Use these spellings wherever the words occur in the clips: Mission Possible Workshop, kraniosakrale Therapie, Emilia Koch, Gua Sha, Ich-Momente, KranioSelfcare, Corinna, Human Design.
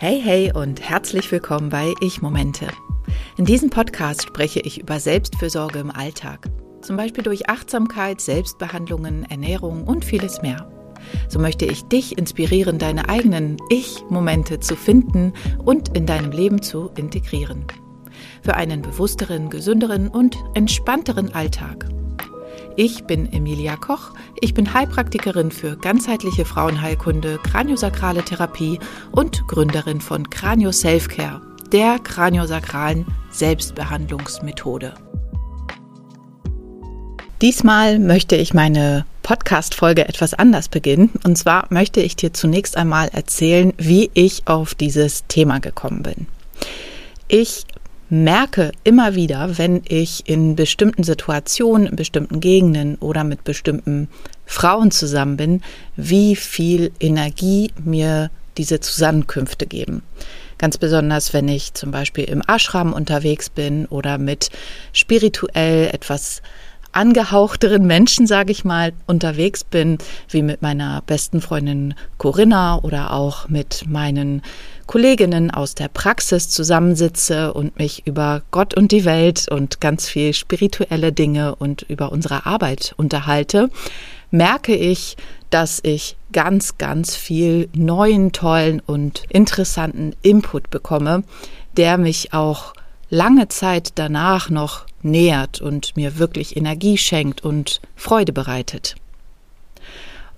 Hey, hey und herzlich willkommen bei Ich-Momente. In diesem Podcast spreche ich über Selbstfürsorge im Alltag. Zum Beispiel durch Achtsamkeit, Selbstbehandlungen, Ernährung und vieles mehr. So möchte ich dich inspirieren, deine eigenen Ich-Momente zu finden und in deinem Leben zu integrieren. Für einen bewussteren, gesünderen und entspannteren Alltag. Ich bin Emilia Koch, ich bin Heilpraktikerin für ganzheitliche Frauenheilkunde, kraniosakrale Therapie und Gründerin von KranioSelfcare, der kraniosakralen Selbstbehandlungsmethode. Diesmal möchte ich meine Podcast-Folge etwas anders beginnen. Und zwar möchte ich dir zunächst einmal erzählen, wie ich auf dieses Thema gekommen bin. Ich merke immer wieder, wenn ich in bestimmten Situationen, in bestimmten Gegenden oder mit bestimmten Frauen zusammen bin, wie viel Energie mir diese Zusammenkünfte geben. Ganz besonders, wenn ich zum Beispiel im Ashram unterwegs bin oder mit spirituell etwas angehauchteren Menschen, sage ich mal, unterwegs bin, wie mit meiner besten Freundin Corinna oder auch mit meinen Kolleginnen aus der Praxis zusammensitze und mich über Gott und die Welt und ganz viel spirituelle Dinge und über unsere Arbeit unterhalte, merke ich, dass ich ganz, ganz viel neuen, tollen und interessanten Input bekomme, der mich auch lange Zeit danach noch nähert und mir wirklich Energie schenkt und Freude bereitet.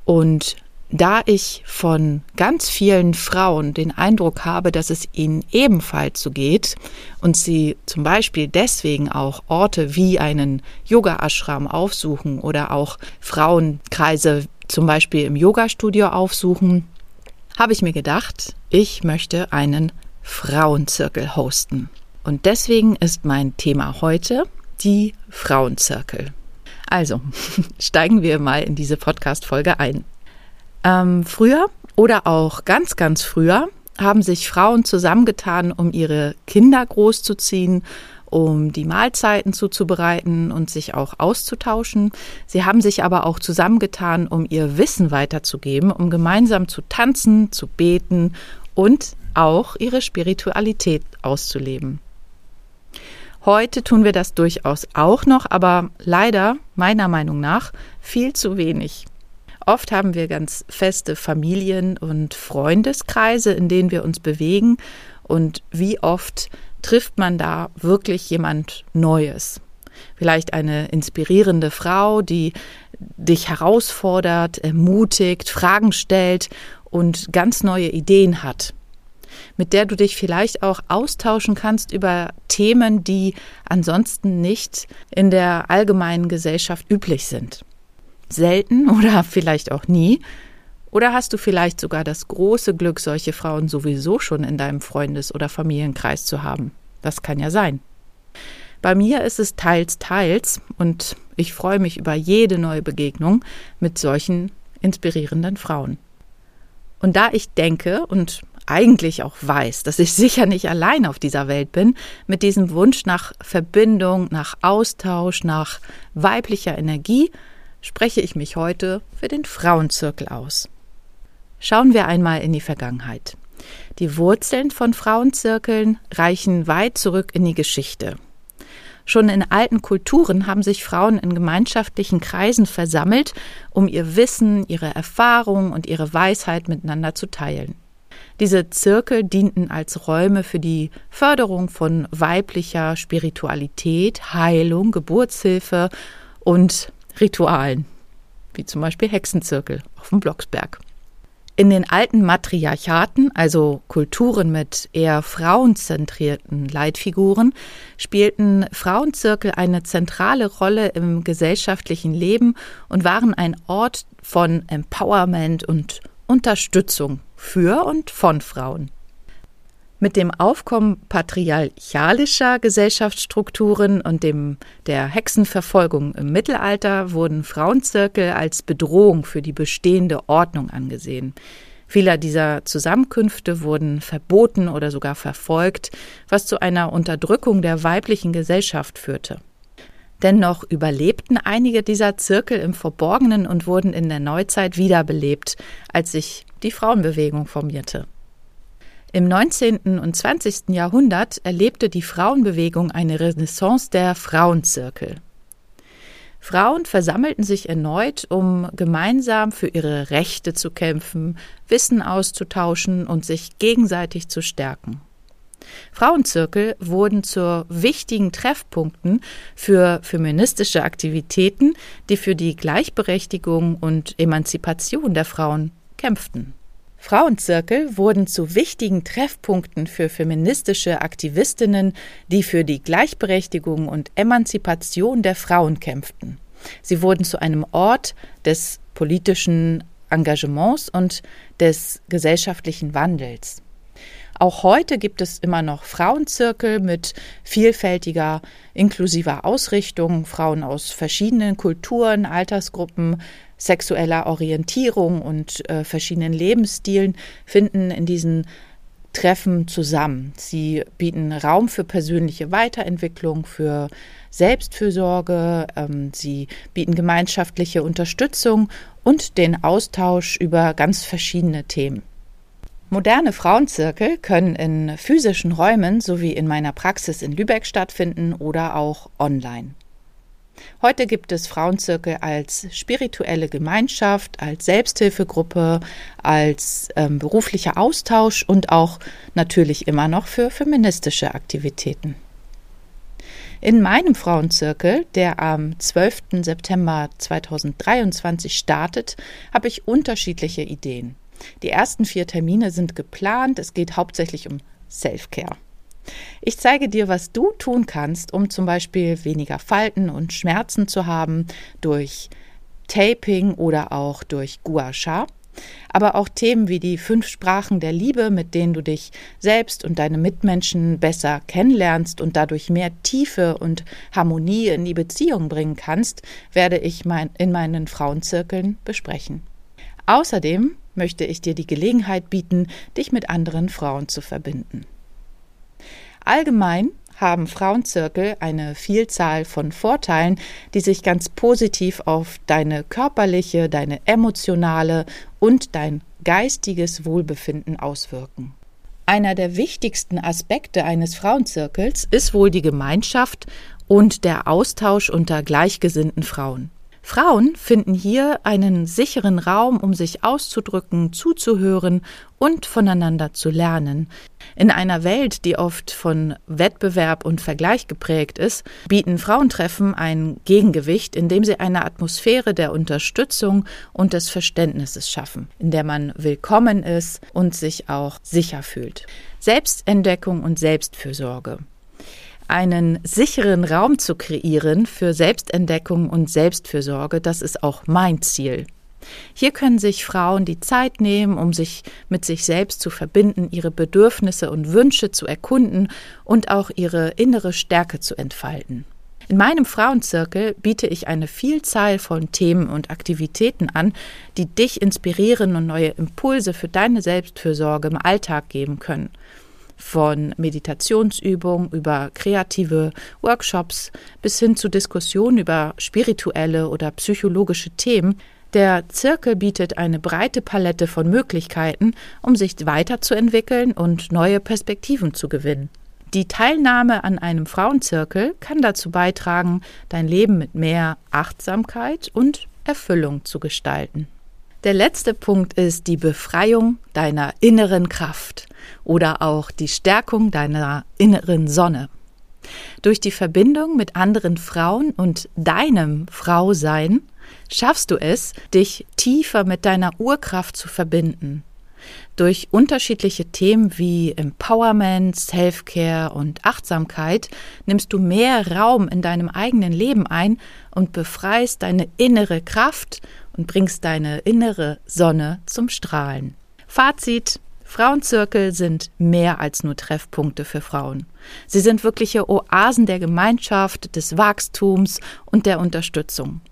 Und da ich von ganz vielen Frauen den Eindruck habe, dass es ihnen ebenfalls so geht und sie zum Beispiel deswegen auch Orte wie einen Yoga-Ashram aufsuchen oder auch Frauenkreise zum Beispiel im Yoga-Studio aufsuchen, habe ich mir gedacht, ich möchte einen Frauenzirkel hosten. Und deswegen ist mein Thema heute die Frauenzirkel. Also, steigen wir mal in diese Podcast-Folge ein. Früher oder auch ganz, ganz früher haben sich Frauen zusammengetan, um ihre Kinder großzuziehen, um die Mahlzeiten zuzubereiten und sich auch auszutauschen. Sie haben sich aber auch zusammengetan, um ihr Wissen weiterzugeben, um gemeinsam zu tanzen, zu beten und auch ihre Spiritualität auszuleben. Heute tun wir das durchaus auch noch, aber leider, meiner Meinung nach, viel zu wenig. Oft haben wir ganz feste Familien- und Freundeskreise, in denen wir uns bewegen. Und wie oft trifft man da wirklich jemand Neues? Vielleicht eine inspirierende Frau, die dich herausfordert, ermutigt, Fragen stellt und ganz neue Ideen hat, mit der du dich vielleicht auch austauschen kannst über Themen, die ansonsten nicht in der allgemeinen Gesellschaft üblich sind. Selten oder vielleicht auch nie. Oder hast du vielleicht sogar das große Glück, solche Frauen sowieso schon in deinem Freundes- oder Familienkreis zu haben? Das kann ja sein. Bei mir ist es teils, teils und ich freue mich über jede neue Begegnung mit solchen inspirierenden Frauen. Und da ich denke und eigentlich auch weiß, dass ich sicher nicht allein auf dieser Welt bin, mit diesem Wunsch nach Verbindung, nach Austausch, nach weiblicher Energie, spreche ich mich heute für den Frauenzirkel aus. Schauen wir einmal in die Vergangenheit. Die Wurzeln von Frauenzirkeln reichen weit zurück in die Geschichte. Schon in alten Kulturen haben sich Frauen in gemeinschaftlichen Kreisen versammelt, um ihr Wissen, ihre Erfahrung und ihre Weisheit miteinander zu teilen. Diese Zirkel dienten als Räume für die Förderung von weiblicher Spiritualität, Heilung, Geburtshilfe und Ritualen, wie zum Beispiel Hexenzirkel auf dem Blocksberg. In den alten Matriarchaten, also Kulturen mit eher frauenzentrierten Leitfiguren, spielten Frauenzirkel eine zentrale Rolle im gesellschaftlichen Leben und waren ein Ort von Empowerment und Unterstützung für und von Frauen. Mit dem Aufkommen patriarchalischer Gesellschaftsstrukturen und der Hexenverfolgung im Mittelalter wurden Frauenzirkel als Bedrohung für die bestehende Ordnung angesehen. Viele dieser Zusammenkünfte wurden verboten oder sogar verfolgt, was zu einer Unterdrückung der weiblichen Gesellschaft führte. Dennoch überlebten einige dieser Zirkel im Verborgenen und wurden in der Neuzeit wiederbelebt, als sich die Frauenbewegung formierte. Im 19. und 20. Jahrhundert erlebte die Frauenbewegung eine Renaissance der Frauenzirkel. Frauen versammelten sich erneut, um gemeinsam für ihre Rechte zu kämpfen, Wissen auszutauschen und sich gegenseitig zu stärken. Frauenzirkel wurden zu wichtigen Treffpunkten für feministische Aktivitäten, die für die Gleichberechtigung und Emanzipation der Frauen kämpften. Frauenzirkel wurden zu wichtigen Treffpunkten für feministische Aktivistinnen, die für die Gleichberechtigung und Emanzipation der Frauen kämpften. Sie wurden zu einem Ort des politischen Engagements und des gesellschaftlichen Wandels. Auch heute gibt es immer noch Frauenzirkel mit vielfältiger, inklusiver Ausrichtung, Frauen aus verschiedenen Kulturen, Altersgruppen, sexueller Orientierung und verschiedenen Lebensstilen finden in diesen Treffen zusammen. Sie bieten Raum für persönliche Weiterentwicklung, für Selbstfürsorge, sie bieten gemeinschaftliche Unterstützung und den Austausch über ganz verschiedene Themen. Moderne Frauenzirkel können in physischen Räumen sowie in meiner Praxis in Lübeck stattfinden oder auch online. Heute gibt es Frauenzirkel als spirituelle Gemeinschaft, als Selbsthilfegruppe, als beruflicher Austausch und auch natürlich immer noch für feministische Aktivitäten. In meinem Frauenzirkel, der am 12. September 2023 startet, habe ich unterschiedliche Ideen. Die ersten 4 Termine sind geplant. Es geht hauptsächlich um Selfcare. Ich zeige dir, was du tun kannst, um zum Beispiel weniger Falten und Schmerzen zu haben durch Taping oder auch durch Gua Sha, aber auch Themen wie die 5 Sprachen der Liebe, mit denen du dich selbst und deine Mitmenschen besser kennenlernst und dadurch mehr Tiefe und Harmonie in die Beziehung bringen kannst, werde ich in meinen Frauenzirkeln besprechen. Außerdem möchte ich dir die Gelegenheit bieten, dich mit anderen Frauen zu verbinden. Allgemein haben Frauenzirkel eine Vielzahl von Vorteilen, die sich ganz positiv auf deine körperliche, deine emotionale und dein geistiges Wohlbefinden auswirken. Einer der wichtigsten Aspekte eines Frauenzirkels ist wohl die Gemeinschaft und der Austausch unter gleichgesinnten Frauen. Frauen finden hier einen sicheren Raum, um sich auszudrücken, zuzuhören und voneinander zu lernen. In einer Welt, die oft von Wettbewerb und Vergleich geprägt ist, bieten Frauentreffen ein Gegengewicht, indem sie eine Atmosphäre der Unterstützung und des Verständnisses schaffen, in der man willkommen ist und sich auch sicher fühlt. Selbstentdeckung und Selbstfürsorge. Einen sicheren Raum zu kreieren für Selbstentdeckung und Selbstfürsorge, das ist auch mein Ziel. Hier können sich Frauen die Zeit nehmen, um sich mit sich selbst zu verbinden, ihre Bedürfnisse und Wünsche zu erkunden und auch ihre innere Stärke zu entfalten. In meinem Frauenzirkel biete ich eine Vielzahl von Themen und Aktivitäten an, die dich inspirieren und neue Impulse für deine Selbstfürsorge im Alltag geben können. Von Meditationsübungen über kreative Workshops bis hin zu Diskussionen über spirituelle oder psychologische Themen. Der Zirkel bietet eine breite Palette von Möglichkeiten, um sich weiterzuentwickeln und neue Perspektiven zu gewinnen. Die Teilnahme an einem Frauenzirkel kann dazu beitragen, dein Leben mit mehr Achtsamkeit und Erfüllung zu gestalten. Der letzte Punkt ist die Befreiung deiner inneren Kraft oder auch die Stärkung deiner inneren Sonne. Durch die Verbindung mit anderen Frauen und deinem Frausein schaffst du es, dich tiefer mit deiner Urkraft zu verbinden. Durch unterschiedliche Themen wie Empowerment, Selfcare und Achtsamkeit nimmst du mehr Raum in deinem eigenen Leben ein und befreist deine innere Kraft und bringst deine innere Sonne zum Strahlen. Fazit: Frauenzirkel sind mehr als nur Treffpunkte für Frauen. Sie sind wirkliche Oasen der Gemeinschaft, des Wachstums und der Unterstützung.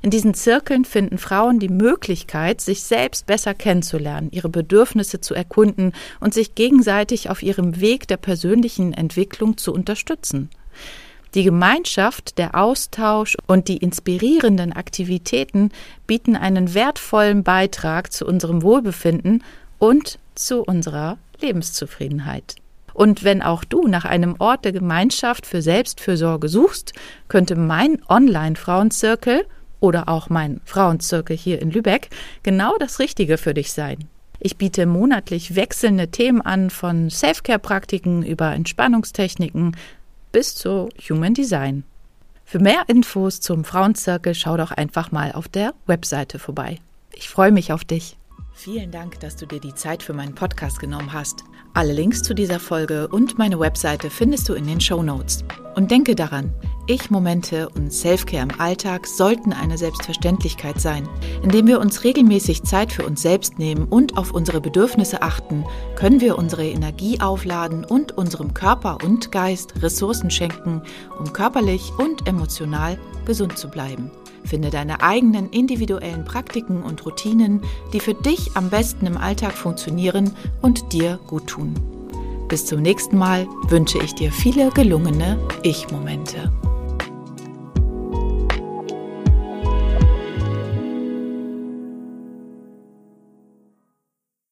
In diesen Zirkeln finden Frauen die Möglichkeit, sich selbst besser kennenzulernen, ihre Bedürfnisse zu erkunden und sich gegenseitig auf ihrem Weg der persönlichen Entwicklung zu unterstützen. Die Gemeinschaft, der Austausch und die inspirierenden Aktivitäten bieten einen wertvollen Beitrag zu unserem Wohlbefinden und zu unserer Lebenszufriedenheit. Und wenn auch du nach einem Ort der Gemeinschaft für Selbstfürsorge suchst, könnte mein Online-Frauenzirkel oder auch mein Frauenzirkel hier in Lübeck genau das Richtige für dich sein. Ich biete monatlich wechselnde Themen an, von Selfcare-Praktiken über Entspannungstechniken bis zu Human Design. Für mehr Infos zum Frauenzirkel schau doch einfach mal auf der Webseite vorbei. Ich freue mich auf dich. Vielen Dank, dass du dir die Zeit für meinen Podcast genommen hast. Alle Links zu dieser Folge und meine Webseite findest du in den Shownotes. Und denke daran, Ich-Momente und Selfcare im Alltag sollten eine Selbstverständlichkeit sein. Indem wir uns regelmäßig Zeit für uns selbst nehmen und auf unsere Bedürfnisse achten, können wir unsere Energie aufladen und unserem Körper und Geist Ressourcen schenken, um körperlich und emotional gesund zu bleiben. Finde deine eigenen individuellen Praktiken und Routinen, die für dich am besten im Alltag funktionieren und dir gut tun. Bis zum nächsten Mal wünsche ich dir viele gelungene Ich-Momente.